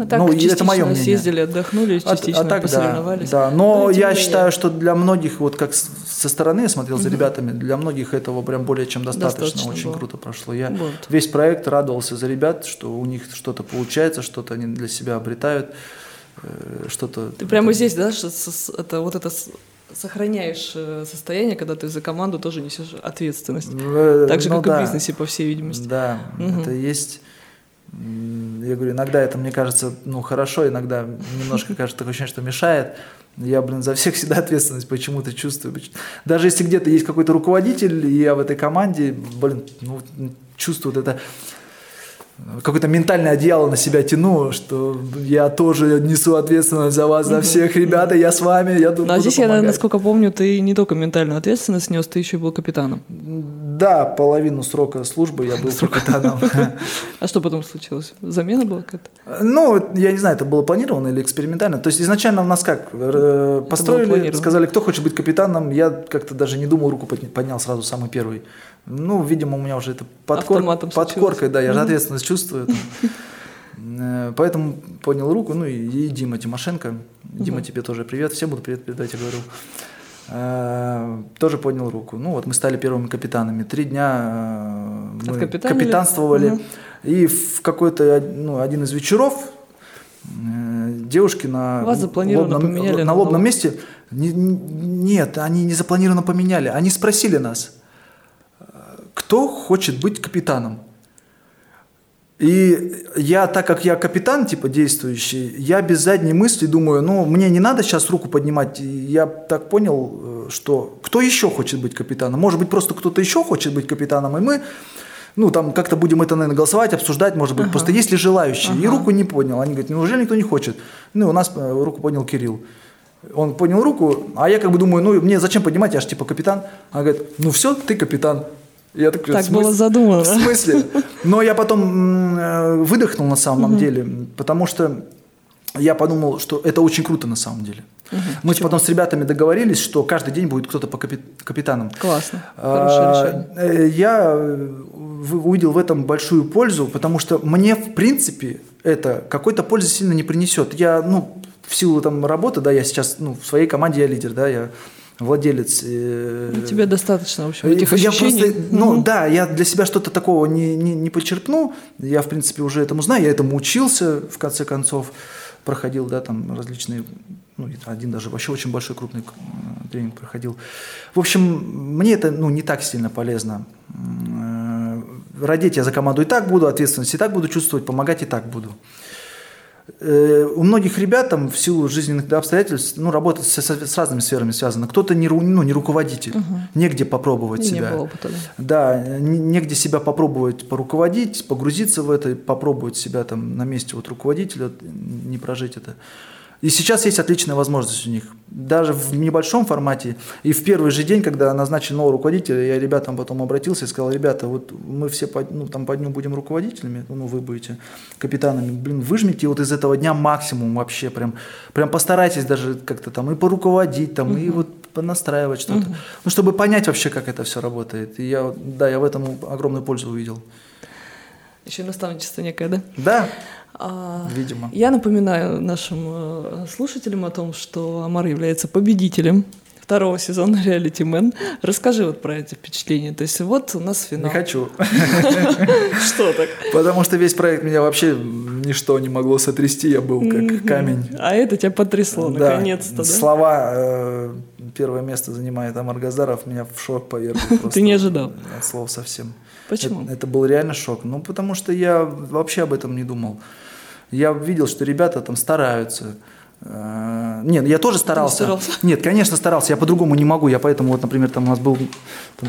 А так, ну, это мое мнение. Съездили, отдохнули, частично так, посоревновались. Да. Но я считаю, что для многих, вот как со стороны я смотрел за ребятами, для многих этого прям более чем достаточно. Очень было круто прошло. Я весь проект радовался за ребят, что у них что-то получается, что-то они для себя обретают, что-то. Ты прямо здесь, да, это вот это сохраняешь состояние, когда ты за команду тоже несешь ответственность. Так же, как и в бизнесе, по всей видимости. Да, это есть. Я говорю, иногда это, мне кажется, хорошо, иногда немножко кажется, такое ощущение, что мешает. Я, за всех всегда ответственность почему-то чувствую. Даже если где-то есть какой-то руководитель, и я в этой команде, чувствую вот это, какое-то ментальное одеяло на себя тяну, что я тоже несу ответственность за вас, за всех, ребята, я с вами, я буду помогать. А здесь, я, насколько помню, ты не только ментальную ответственность нес, ты еще и был капитаном. Да, половину срока службы я был капитаном. А что потом случилось? Замена была какая-то? Я не знаю, это было планировано или экспериментально. То есть изначально у нас как? Построили, сказали, кто хочет быть капитаном. Я как-то даже не думал, руку поднял сразу самый первый. Видимо, у меня уже это подкоркой, да, я же ответственность чувствую. Поэтому поднял руку, и Дима Тимошенко. Дима, тебе тоже привет. Всем буду привет передать, я говорю. Тоже поднял руку. Мы стали первыми капитанами. 3 дня мы капитанствовали. И в какой-то один из вечеров девушки на лобном месте... Нет, они не запланированно поменяли. Они спросили нас, кто хочет быть капитаном. И я, так как я капитан, действующий, я без задней мысли думаю, мне не надо сейчас руку поднимать. Я так понял, что кто еще хочет быть капитаном? Может быть, просто кто-то еще хочет быть капитаном, и мы, там как-то будем это, наверное, голосовать, обсуждать, может быть, просто есть ли желающие. И руку не поднял. Они говорят, неужели никто не хочет? У нас руку поднял Кирилл. Он поднял руку, а я думаю, мне зачем поднимать, я же капитан. Она говорит, все, ты капитан. Я так было задумано. В смысле? Но я потом выдохнул на самом деле, потому что я подумал, что это очень круто на самом деле. Мы потом с ребятами договорились, что каждый день будет кто-то по капитанам. Классно. Хорошее решение. Я увидел в этом большую пользу, потому что мне, в принципе, это какой-то пользы сильно не принесет. Я, в силу работы, да, я сейчас, в своей команде я лидер, да, я владелец. Тебе достаточно, в общем, этих ощущений. Я просто, я для себя что-то такого не почерпну. Я, в принципе, уже этому знаю. Я этому учился, в конце концов. Проходил, различные... один даже вообще очень большой крупный тренинг проходил. В общем, мне это, не так сильно полезно. Родить я за команду и так буду, ответственность и так буду чувствовать, помогать и так буду. У многих ребят в силу жизненных обстоятельств работа с разными сферами связана. Кто-то не руководитель, негде попробовать себя. Не было опыта, да. Да, негде себя попробовать поруководить, погрузиться в это, попробовать себя на месте руководителя, не прожить это. И сейчас есть отличная возможность у них. Даже в небольшом формате. И в первый же день, когда назначен новый руководитель, я ребятам потом обратился и сказал, ребята, вот мы все по дню будем руководителями, вы будете капитанами, выжмите из этого дня максимум вообще. Прям постарайтесь даже как-то и поруководить, и понастраивать что-то. Чтобы понять вообще, как это все работает. И я в этом огромную пользу увидел. Еще наставничество некое, да? Да. Видимо. Я напоминаю нашим слушателям о том, что Омар является победителем 2-го сезона «Релайтимен». Расскажи про эти впечатления. То есть у нас финал. Не хочу. Что так? Потому что весь проект меня вообще ничто не могло сотрясти, я был как камень. А это тебя потрясло, да, наконец-то, да? Слова, первое место занимает Омар Газдаров, меня в шок повергли. Ты не ожидал? От слов совсем. Почему? Это был реально шок, ну потому что я вообще об этом не думал. Я видел, что ребята там стараются. Нет, я тоже старался. Нет, конечно, старался. Я по-другому не могу. Я поэтому, вот, например, там у нас была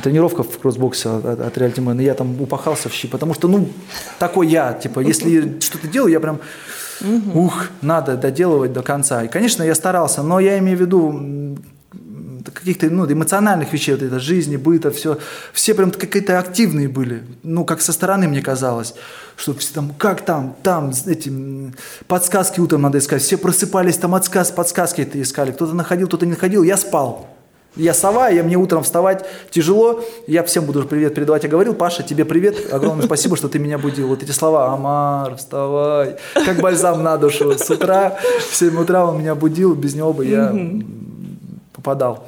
тренировка в кроссбоксе от Релайтимена, я там упахался в щи, потому что, ну, такой я. Типа, если что-то делаю, я прям, надо доделывать до конца. И, конечно, я старался, но я имею в виду каких-то эмоциональных вещей, вот это, жизни, быта, все прям какие-то активные были. Ну, как со стороны мне казалось, что все там, как там, эти подсказки утром надо искать. Все просыпались, там подсказки это искали. Кто-то находил, кто-то не находил. Я спал. Я сова, мне утром вставать тяжело. Я всем буду привет передавать. Я говорил: Паша, тебе привет. Огромное спасибо, что ты меня будил. Вот эти слова: Омар, вставай. Как бальзам на душу. С утра, в 7 утра он меня будил. Без него бы я попадал.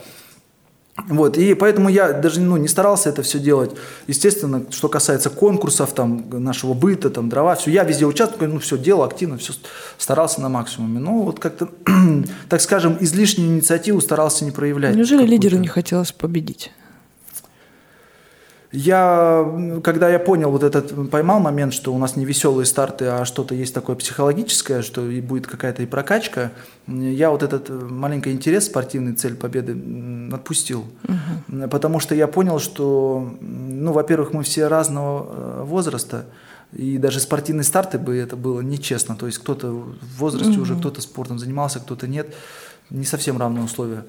Вот, и поэтому я даже не старался это все делать. Естественно, что касается конкурсов, там, нашего быта, там, дрова, все, я везде участвую, все делал активно, все старался на максимуме. Но вот как-то, так скажем, излишнюю инициативу старался не проявлять. Неужели лидеру не хотелось победить? Когда я понял, поймал момент, что у нас не веселые старты, а что-то есть такое психологическое, что и будет какая-то и прокачка, я этот маленький интерес, спортивный, цель победы отпустил. Угу. Потому что я понял, что, во-первых, мы все разного возраста, и даже спортивные старты бы это было нечестно. То есть кто-то в возрасте уже, кто-то спортом занимался, кто-то нет. Не совсем равные условия.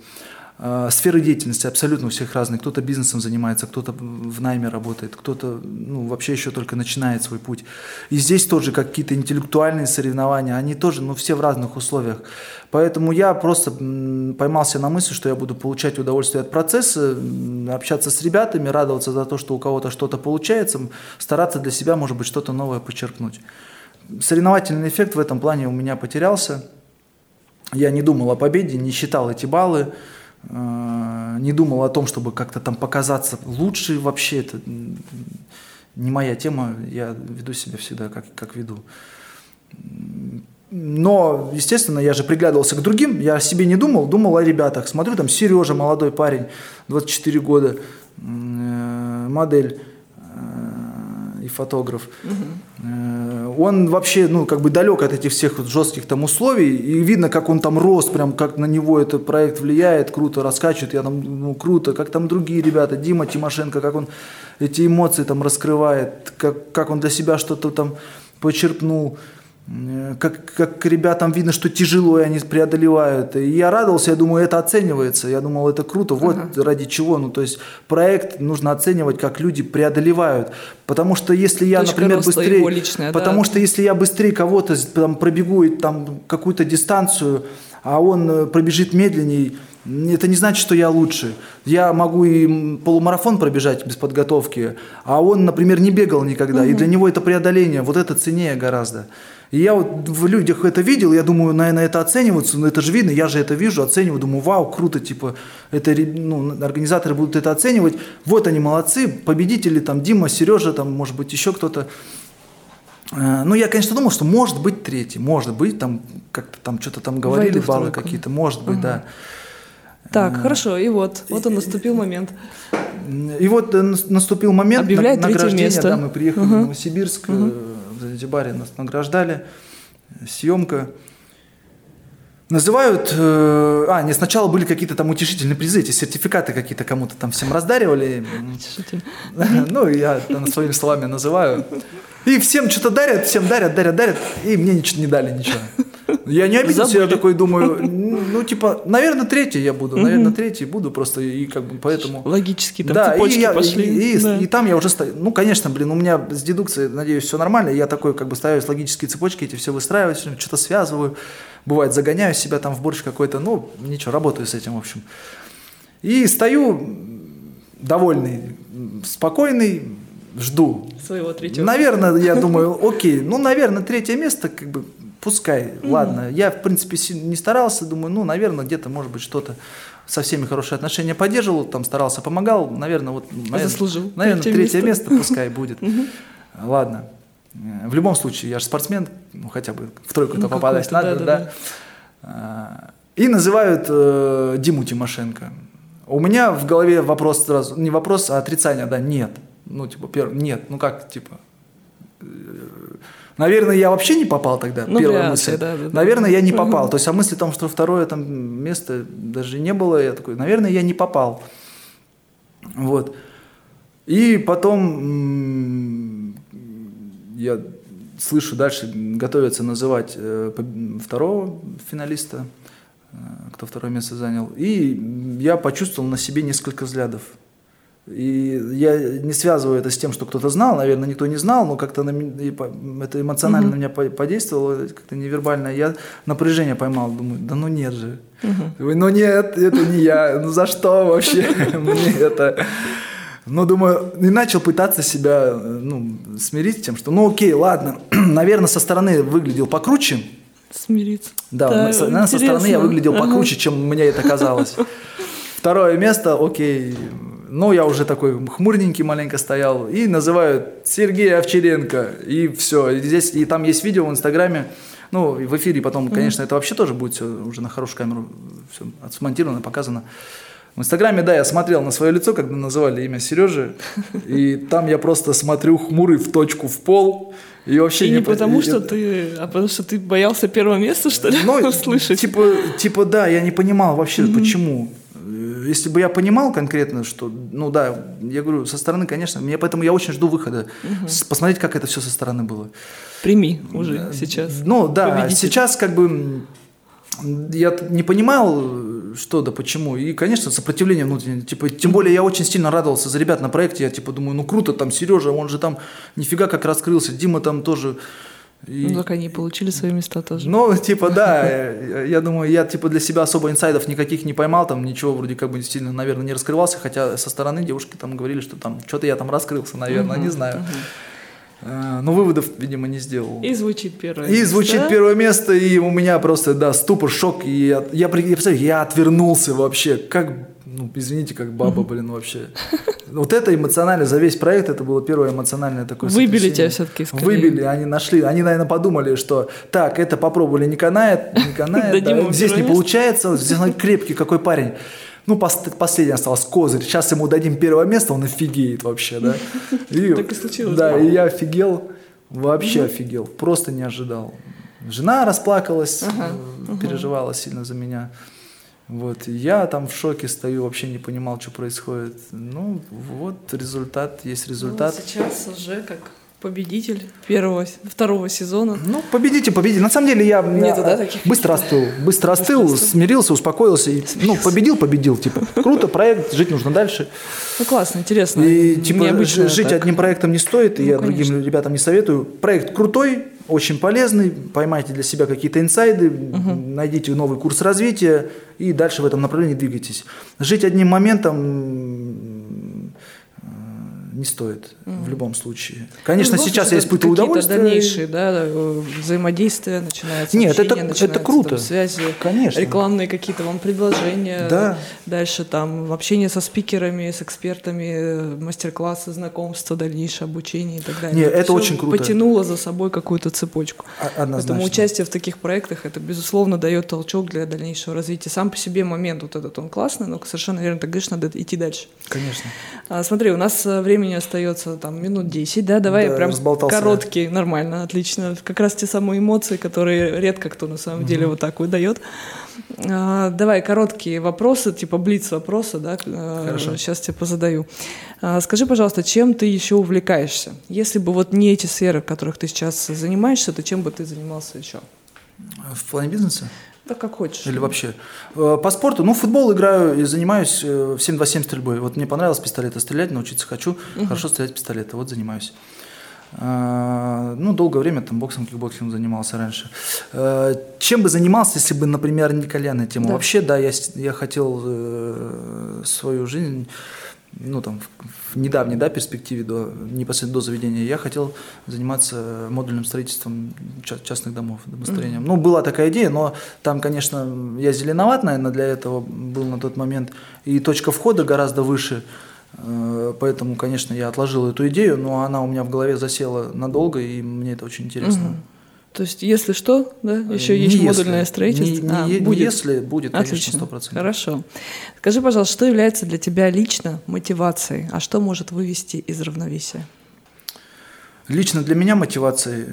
Сферы деятельности абсолютно у всех разные. Кто-то бизнесом занимается, кто-то в найме работает, кто-то вообще еще только начинает свой путь. И здесь тоже какие-то интеллектуальные соревнования, они тоже, все в разных условиях. Поэтому я просто поймался на мысли, что я буду получать удовольствие от процесса, общаться с ребятами, радоваться за то, что у кого-то что-то получается, стараться для себя, может быть, что-то новое подчеркнуть. Соревновательный эффект в этом плане у меня потерялся. Я не думал о победе, не считал эти баллы, не думал о том, чтобы как-то там показаться лучше. Вообще это не моя тема, я веду себя всегда как веду. Но, естественно, я же приглядывался к другим, я о себе не думал, думал о ребятах. Смотрю, там Сережа, молодой парень, 24 года, модель и фотограф. Он вообще, далек от этих всех жестких там условий, и видно, как он там рос, прям как на него этот проект влияет, круто раскачивает, я там, круто, как там другие ребята, Дима Тимошенко, как он эти эмоции там раскрывает, как он для себя что-то там почерпнул, как ребятам видно, что тяжело, и они преодолевают. И я радовался, я думаю, это оценивается, я думал, это круто, вот ради чего. То есть проект нужно оценивать, как люди преодолевают. Потому что если я, например, быстрее, личная, потому что если я быстрее кого-то там пробегу какую-то дистанцию, а он пробежит медленней, это не значит, что я лучше. Я могу и полумарафон пробежать без подготовки, а он, например, не бегал никогда, и для него это преодоление, вот это ценнее гораздо. И я в людях это видел, я думаю, наверное, это оценивается, но это же видно, я же это вижу, оцениваю, думаю, вау, круто, это, организаторы будут это оценивать, вот они молодцы, победители, там, Дима, Сережа, там, может быть, еще кто-то. Я, конечно, думал, что может быть третий, может быть, там, как-то там что-то там говорили, баллы какие-то, может быть, да. Так, хорошо, и вот он наступил момент. И вот наступил момент награждения, да, мы приехали в Новосибирск, в Зибаре нас награждали, съемка. Называют, сначала были какие-то там утешительные призы, эти сертификаты какие-то кому-то там всем раздаривали. Я своими словами называю. И всем что-то дарят, всем дарят, и мне ничего не дали, ничего. Я не обиделся, я такой думаю, наверное, третий я буду, просто, и поэтому... Логически, там да, цепочки пошли. И там я уже стою, конечно, у меня с дедукцией, надеюсь, все нормально, я такой, ставлю логические цепочки, эти все выстраиваю, что-то связываю, бывает, загоняю себя там в борщ какой-то, ничего, работаю с этим, в общем. И стою довольный, спокойный, жду. Своего третьего. Наверное, я думаю, окей, наверное, третье место, пускай, ладно. Я, в принципе, не старался, думаю, наверное, где-то, может быть, что-то со всеми хорошие отношения поддерживал, там, старался, помогал, наверное, заслужил. Наверное, третье место пускай будет. Ладно. В любом случае, я же спортсмен, ну хотя бы в тройку-то попадать надо, да. И называют Диму Тимошенко. У меня в голове вопрос сразу, не вопрос, а отрицание, да, нет. Ну, типа, первый, нет, ну как, типа... Наверное, я вообще не попал тогда, ну, первая мысль. Да. Наверное, я не попал. То есть, а мысли о том, что второе там место даже не было, я такой, наверное, я не попал. Вот. И потом я слышу дальше, готовятся называть второго финалиста, кто второе место занял. И я почувствовал на себе несколько взглядов. И я не связываю это с тем, что кто-то знал, наверное, никто не знал, но как-то это эмоционально на меня подействовало, как-то невербально. Я напряжение поймал, думаю, да ну нет же. Думаю, ну нет, это не я, ну за что вообще мне это... Ну, думаю, и начал пытаться себя смирить с тем, что ну окей, ладно, наверное, со стороны выглядел покруче. Смириться. Да, наверное, со стороны я выглядел покруче, чем мне это казалось. Второе место, окей... Ну, я уже такой хмурненький маленько стоял. И называют Сергея Овчаренко. И все. И там есть видео в Инстаграме. Ну, в эфире потом, конечно, это вообще тоже будет все уже на хорошую камеру. Все смонтировано, показано. В Инстаграме, да, я смотрел на свое лицо, когда называли имя Сережи. И там я просто смотрю хмурый в точку, в пол. И вообще не потому, что ты... А потому, что ты боялся первого места, что ли, услышать? Типа, да, я не понимал вообще, почему. Если бы я понимал конкретно, что, ну да, я говорю, со стороны, конечно, поэтому я очень жду выхода, посмотреть, как это все со стороны было. Прими уже сейчас. Ну да, победитель. Сейчас как бы я не понимал, что да почему, и, конечно, сопротивление внутреннее, типа, тем более я очень сильно радовался за ребят на проекте, я типа думаю, ну круто, там Сережа, он же там нифига как раскрылся, Дима там тоже... И... Ну, так они получили свои места тоже. Ну, типа, да, я думаю, я типа для себя особо инсайдов никаких не поймал, там ничего вроде как бы сильно, наверное, не раскрывался, хотя со стороны девушки там говорили, что там что-то я там раскрылся, наверное, не знаю. Но выводов, видимо, не сделал. И звучит первое место. И у меня просто, да, ступор, шок, и я представляю, я отвернулся вообще, как, ну, извините, как баба, блин, вообще. Вот это эмоционально, за весь проект это было первое эмоциональное такое сотрясение. Выбили тебя все-таки скорее. Выбили, они нашли, они, наверное, подумали, что так, это попробовали, не канает, здесь не получается, здесь крепкий какой парень. Ну, последний остался, козырь, сейчас ему дадим первое место, он офигеет вообще, да. Так и случилось. Да, и я офигел, вообще офигел, просто не ожидал. Жена расплакалась, переживала сильно за меня. Вот, я там в шоке стою, вообще не понимал, что происходит. Ну, вот результат, есть результат. Ну, сейчас уже как победитель второго сезона. Ну, победитель. На самом деле я быстро остыл, смирился, успокоился. И, ну, победил, типа. Круто, проект, жить нужно дальше. Ну, классно, интересно. И, типа, жить одним проектом не стоит, и я другим ребятам не советую. Проект крутой, очень полезный, поймайте для себя какие-то инсайды, найдите новый курс развития и дальше в этом направлении двигайтесь. Жить одним моментом не стоит в любом случае. Конечно, сейчас я испытываю удовольствие. Дальнейшие, да, взаимодействия начинаются. Нет, это круто. Там, связи, конечно. Рекламные какие-то вам предложения. Да. Дальше там общение со спикерами, с экспертами, мастер-классы, знакомства, дальнейшее обучение и так далее. Нет, это очень круто. Потянуло за собой какую-то цепочку. Однозначно. Поэтому участие в таких проектах, это, безусловно, дает толчок для дальнейшего развития. Сам по себе момент вот этот, он классный, но совершенно верно, ты говоришь, надо идти дальше. Конечно. Смотри, у нас времени остается там минут 10, да, давай да, прям короткий, нормально, отлично, как раз те самые эмоции, которые редко кто на самом деле вот так выдает. Давай короткие вопросы, типа блиц-вопросы, да, хорошо. Сейчас тебе позадаю. Скажи, пожалуйста, чем ты еще увлекаешься? Если бы вот не эти сферы, в которых ты сейчас занимаешься, то чем бы ты занимался еще? В плане бизнеса? Да как хочешь. Или вообще. По спорту, ну, в футбол играю и занимаюсь в 7-2-7 стрельбой. Вот мне понравилось пистолета стрелять, научиться хочу. Хорошо стрелять пистолета, вот занимаюсь. Ну, долгое время там боксом, кикбоксингом занимался раньше. Чем бы занимался, если бы, например, не кальянная тема? Да. Вообще, да, я хотел свою жизнь, ну, там, в недавней, да, перспективе, непосредственно до заведения, я хотел заниматься модульным строительством частных домов, домостроением. Ну, была такая идея, но там, конечно, я зеленоват, наверное, для этого был на тот момент, и точка входа гораздо выше. Поэтому, конечно, я отложил эту идею, но она у меня в голове засела надолго, и мне это очень интересно. Угу. То есть, если что, да, еще не есть если. Модульное строительство? Будет. Если будет, отлично. Конечно, 100%. Хорошо. Скажи, пожалуйста, что является для тебя лично мотивацией, а что может вывести из равновесия? Лично для меня мотивацией...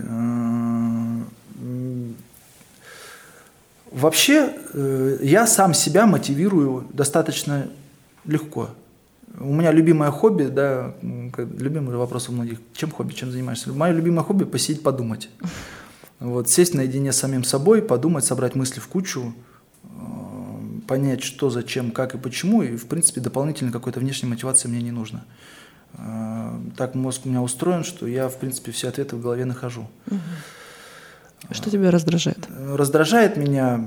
Вообще, я сам себя мотивирую достаточно легко. У меня любимое хобби, да, любимый вопрос у многих, чем хобби, чем занимаешься? Мое любимое хобби – посидеть, подумать. Вот, сесть наедине с самим собой, подумать, собрать мысли в кучу, понять, что, зачем, как и почему, и, в принципе, дополнительно какой-то внешней мотивации мне не нужно. Так мозг у меня устроен, что я, в принципе, все ответы в голове нахожу. Что тебя раздражает? Раздражает меня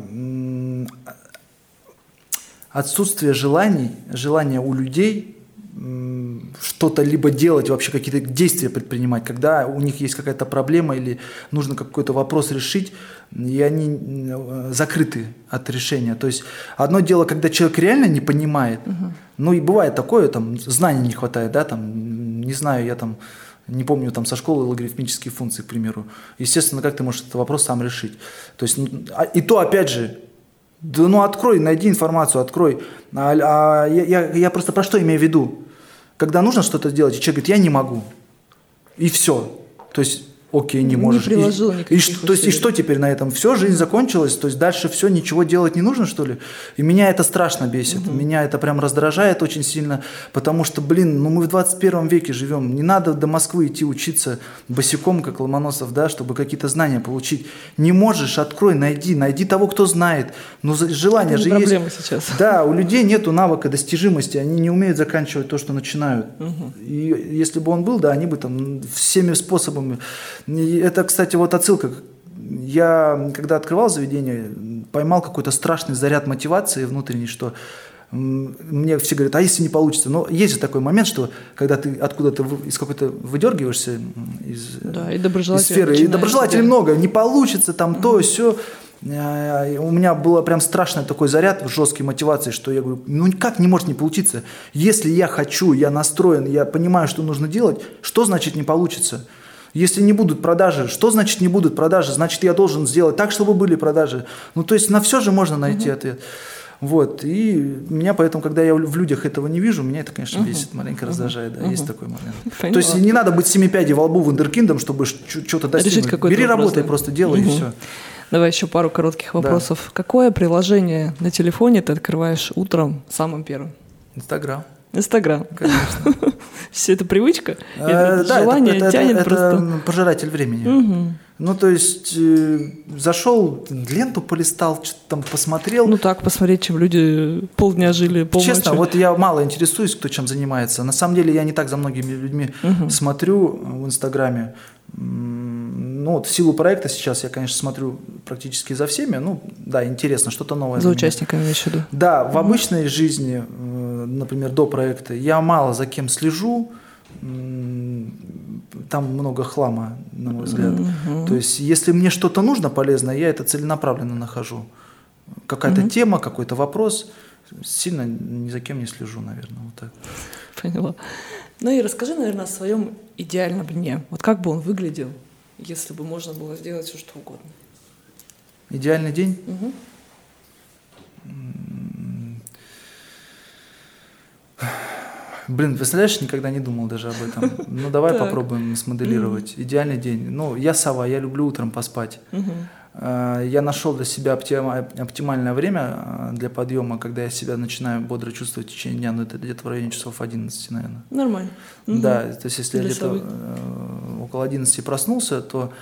отсутствие желаний, желание у людей что-то либо делать, вообще какие-то действия предпринимать, когда у них есть какая-то проблема или нужно какой-то вопрос решить, и они закрыты от решения. То есть одно дело, когда человек реально не понимает, ну и бывает такое, там знаний не хватает, да, там, не знаю, я там не помню там со школы логарифмические функции, к примеру. Естественно, как ты можешь этот вопрос сам решить? То есть, и то, опять же, да, ну открой, найди информацию, открой. Я просто про что имею в виду? Когда нужно что-то делать, и человек говорит, я не могу. И все. То есть, окей, не можешь. Не приложил никаких усилий. То есть, и что теперь на этом? Все, жизнь закончилась, то есть дальше все, ничего делать не нужно, что ли? И меня это страшно бесит, меня это прям раздражает очень сильно, потому что, блин, ну мы в 21 веке живем, не надо до Москвы идти учиться босиком, как Ломоносов, да, чтобы какие-то знания получить. Не можешь, открой, найди того, кто знает. Но желание же есть. Проблема сейчас. Да, у людей нету навыка достижимости, они не умеют заканчивать то, что начинают. И если бы он был, да, они бы там всеми способами... Это, кстати, вот отсылка. Я, когда открывал заведение, поймал какой-то страшный заряд мотивации внутренней, что мне все говорят, а если не получится? Но есть же такой момент, что когда ты откуда-то из какой-то выдергиваешься из, да, из сферы, и доброжелателей много, не получится, там то и сё. У меня был прям страшный такой заряд жесткой мотивации, что я говорю, ну никак не может не получиться. Если я хочу, я настроен, я понимаю, что нужно делать, что значит не получится? Если не будут продажи, что значит не будут продажи? Значит, я должен сделать так, чтобы были продажи. Ну, то есть на все же можно найти ответ. Вот. И меня поэтому, когда я в людях этого не вижу, меня это, конечно, бесит, маленько раздражает. Да, есть такой момент. Поняла. То есть не надо быть семи пядей во лбу вундеркиндом, чтобы что-то достигнуть. Бери работай, просто делай и все. Давай еще пару коротких вопросов. Да. Какое приложение на телефоне ты открываешь утром самым первым? Инстаграм. Конечно. Все это привычка, желание тянет просто. Это пожиратель времени. Ну, то есть, зашел, ленту полистал, что-то там посмотрел. Ну, так, посмотреть, чем люди полдня жили, полночи. Честно, вот я мало интересуюсь, кто чем занимается. На самом деле, я не так за многими людьми смотрю в Инстаграме. Ну, вот в силу проекта сейчас я, конечно, смотрю практически за всеми. Ну, да, интересно, что-то новое. За участниками, я считаю. Да, в обычной жизни, например, до проекта, я мало за кем слежу. Там много хлама, на мой взгляд. То есть, если мне что-то нужно полезное, я это целенаправленно нахожу. Какая-то тема, какой-то вопрос. Сильно ни за кем не слежу, наверное, вот так. Поняла. Ну и расскажи, наверное, о своем идеальном дне. Вот как бы он выглядел, если бы можно было сделать все, что угодно? Идеальный день? Блин, представляешь, никогда не думал даже об этом. Ну, давай попробуем смоделировать. Идеальный день. Ну, я сова, я люблю утром поспать. Я нашел для себя оптимальное время для подъема, когда я себя начинаю бодро чувствовать в течение дня, но это где-то в районе часов 11, наверное. Нормально. Да, то есть если я где-то около 11 проснулся, то...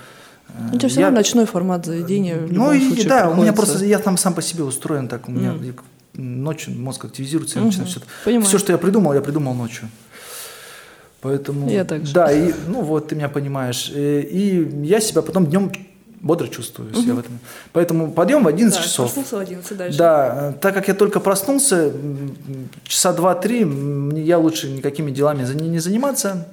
У тебя всегда ночной формат заведения в любом случае. Ну, да, у меня просто... Я там сам по себе устроен так, у меня... Ночью мозг активизируется, я начинаю все, что я придумал ночью. Поэтому. Я так же. Да, и, ну вот, ты меня понимаешь. И я себя потом днем бодро чувствую. Я в этом. Поэтому подъем в 11 часов. Проснулся в 11 дальше. Да, так как я только проснулся, часа 2-3 я лучше никакими делами не заниматься.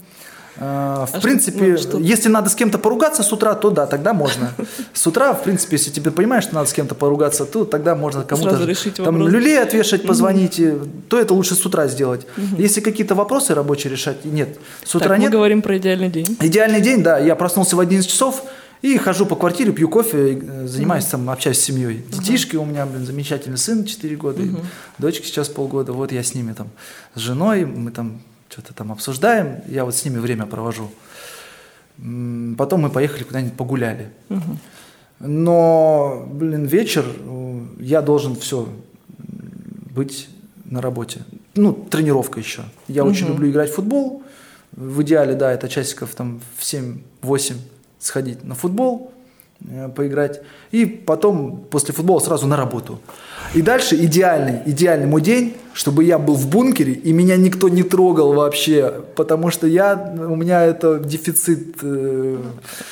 В принципе, если надо с кем-то поругаться с утра, то да, тогда можно. С утра, в принципе, если тебе понимаешь, что надо с кем-то поругаться, то тогда можно кому-то там люлей отвешать, позвонить, то это лучше с утра сделать. Если какие-то вопросы рабочие решать, нет. С утра нет. Мы говорим про идеальный день. Идеальный день, да. Я проснулся в 11 часов и хожу по квартире, пью кофе, занимаюсь там, общаюсь с семьей. Детишки у меня, блин, замечательный сын, 4 года, дочке сейчас полгода. Вот я с ними там, с женой, мы там что-то там обсуждаем, я вот с ними время провожу. Потом мы поехали куда-нибудь погуляли. Но, блин, вечер я должен все быть на работе. Ну, тренировка еще. Я очень люблю играть в футбол. В идеале, да, это часиков там в 7-8 сходить на футбол, поиграть. И потом после футбола сразу на работу. И дальше идеальный мой день, чтобы я был в бункере, и меня никто не трогал вообще, потому что у меня это дефицит...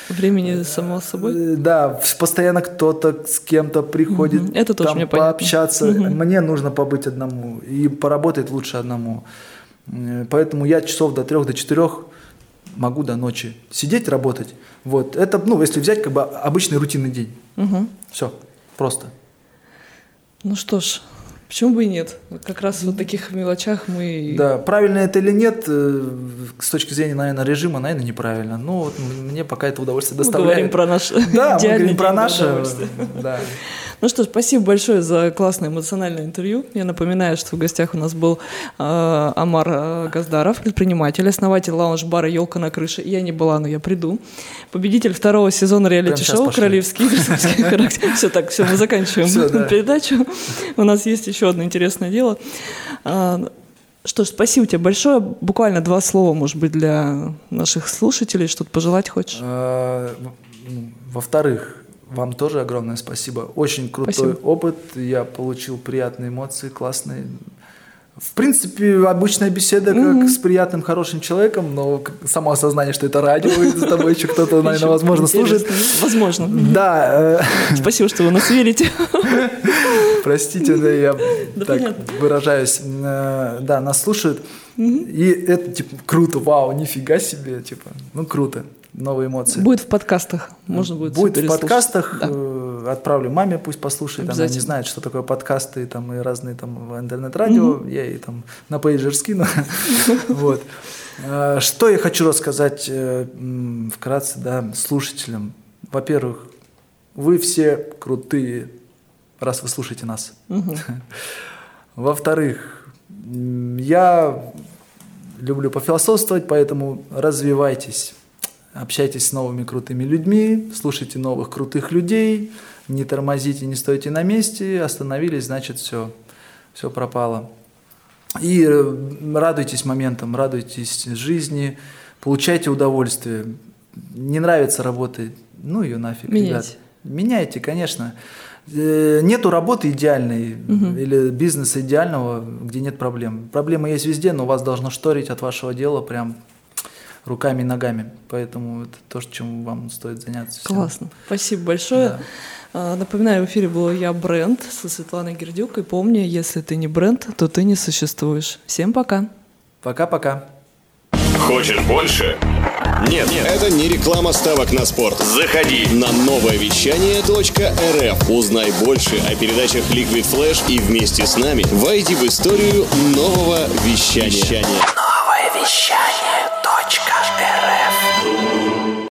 времени самого собой? Да, постоянно кто-то с кем-то приходит, это тоже там мне пообщаться. Мне нужно побыть одному, и поработать лучше одному. Поэтому я часов до 3-4 могу до ночи сидеть, работать. Вот. Это, если взять как бы обычный рутинный день. Все, просто. Ну что ж, почему бы и нет? Как раз в таких мелочах мы... Да, правильно это или нет, с точки зрения, наверное, режима, наверное, неправильно. Но вот мне пока это удовольствие доставляет. Мы говорим про наше. Да, мы говорим про наше. Да. Ну что ж, спасибо большое за классное эмоциональное интервью. Я напоминаю, что в гостях у нас был Омар Газдаров, предприниматель, основатель лаунж-бара «Елка на крыше». Я не была, но я приду. Победитель 2-го сезона реалити-шоу «Королевский дерзкий характер». Все, так, все, мы заканчиваем передачу. У нас есть еще одно интересное дело. Что ж, спасибо тебе большое. Буквально 2 слова, может быть, для наших слушателей. Что-то пожелать хочешь? Во-вторых, вам тоже огромное спасибо. Очень крутой опыт. Я получил приятные эмоции, классные. В принципе, обычная беседа как с приятным, хорошим человеком, но самоосознание, что это радио, и за тобой еще кто-то, наверное, возможно, служит. Возможно. Да. Спасибо, что вы нас верите. Простите, да, я так выражаюсь. Да, нас слушают. И это, типа, круто, вау, нифига себе, типа, круто. Новые эмоции. Будет в подкастах. Можно будет в подкастах. Да. Отправлю маме, пусть послушает. Она не знает, что такое подкасты там, и разные там интернет-радио. Я ей там на пейджер скину. Вот. Что я хочу рассказать вкратце, да, слушателям. Во-первых, вы все крутые, раз вы слушаете нас. Во-вторых, я люблю пофилософствовать, поэтому развивайтесь. Общайтесь с новыми крутыми людьми, слушайте новых крутых людей, не тормозите, не стойте на месте, остановились, значит, все пропало. И радуйтесь моментам, радуйтесь жизни, получайте удовольствие. Не нравится работа, ее нафиг, ребят. Меняйте, конечно. Нету работы идеальной или бизнеса идеального, где нет проблем. Проблемы есть везде, но вас должно шторить от вашего дела прям... руками и ногами. Поэтому это то, чем вам стоит заняться. Классно. Всем. Спасибо большое. Да. Напоминаю, в эфире была «Я бренд» со Светланой Гердюк. И помни, если ты не бренд, то ты не существуешь. Всем пока. Пока-пока. Хочешь больше? Нет. Это не реклама ставок на спорт. Заходи на НовоеВещание.рф. Узнай больше о передачах Liquid Flash и вместе с нами войди в историю нового вещания. Новое вещание.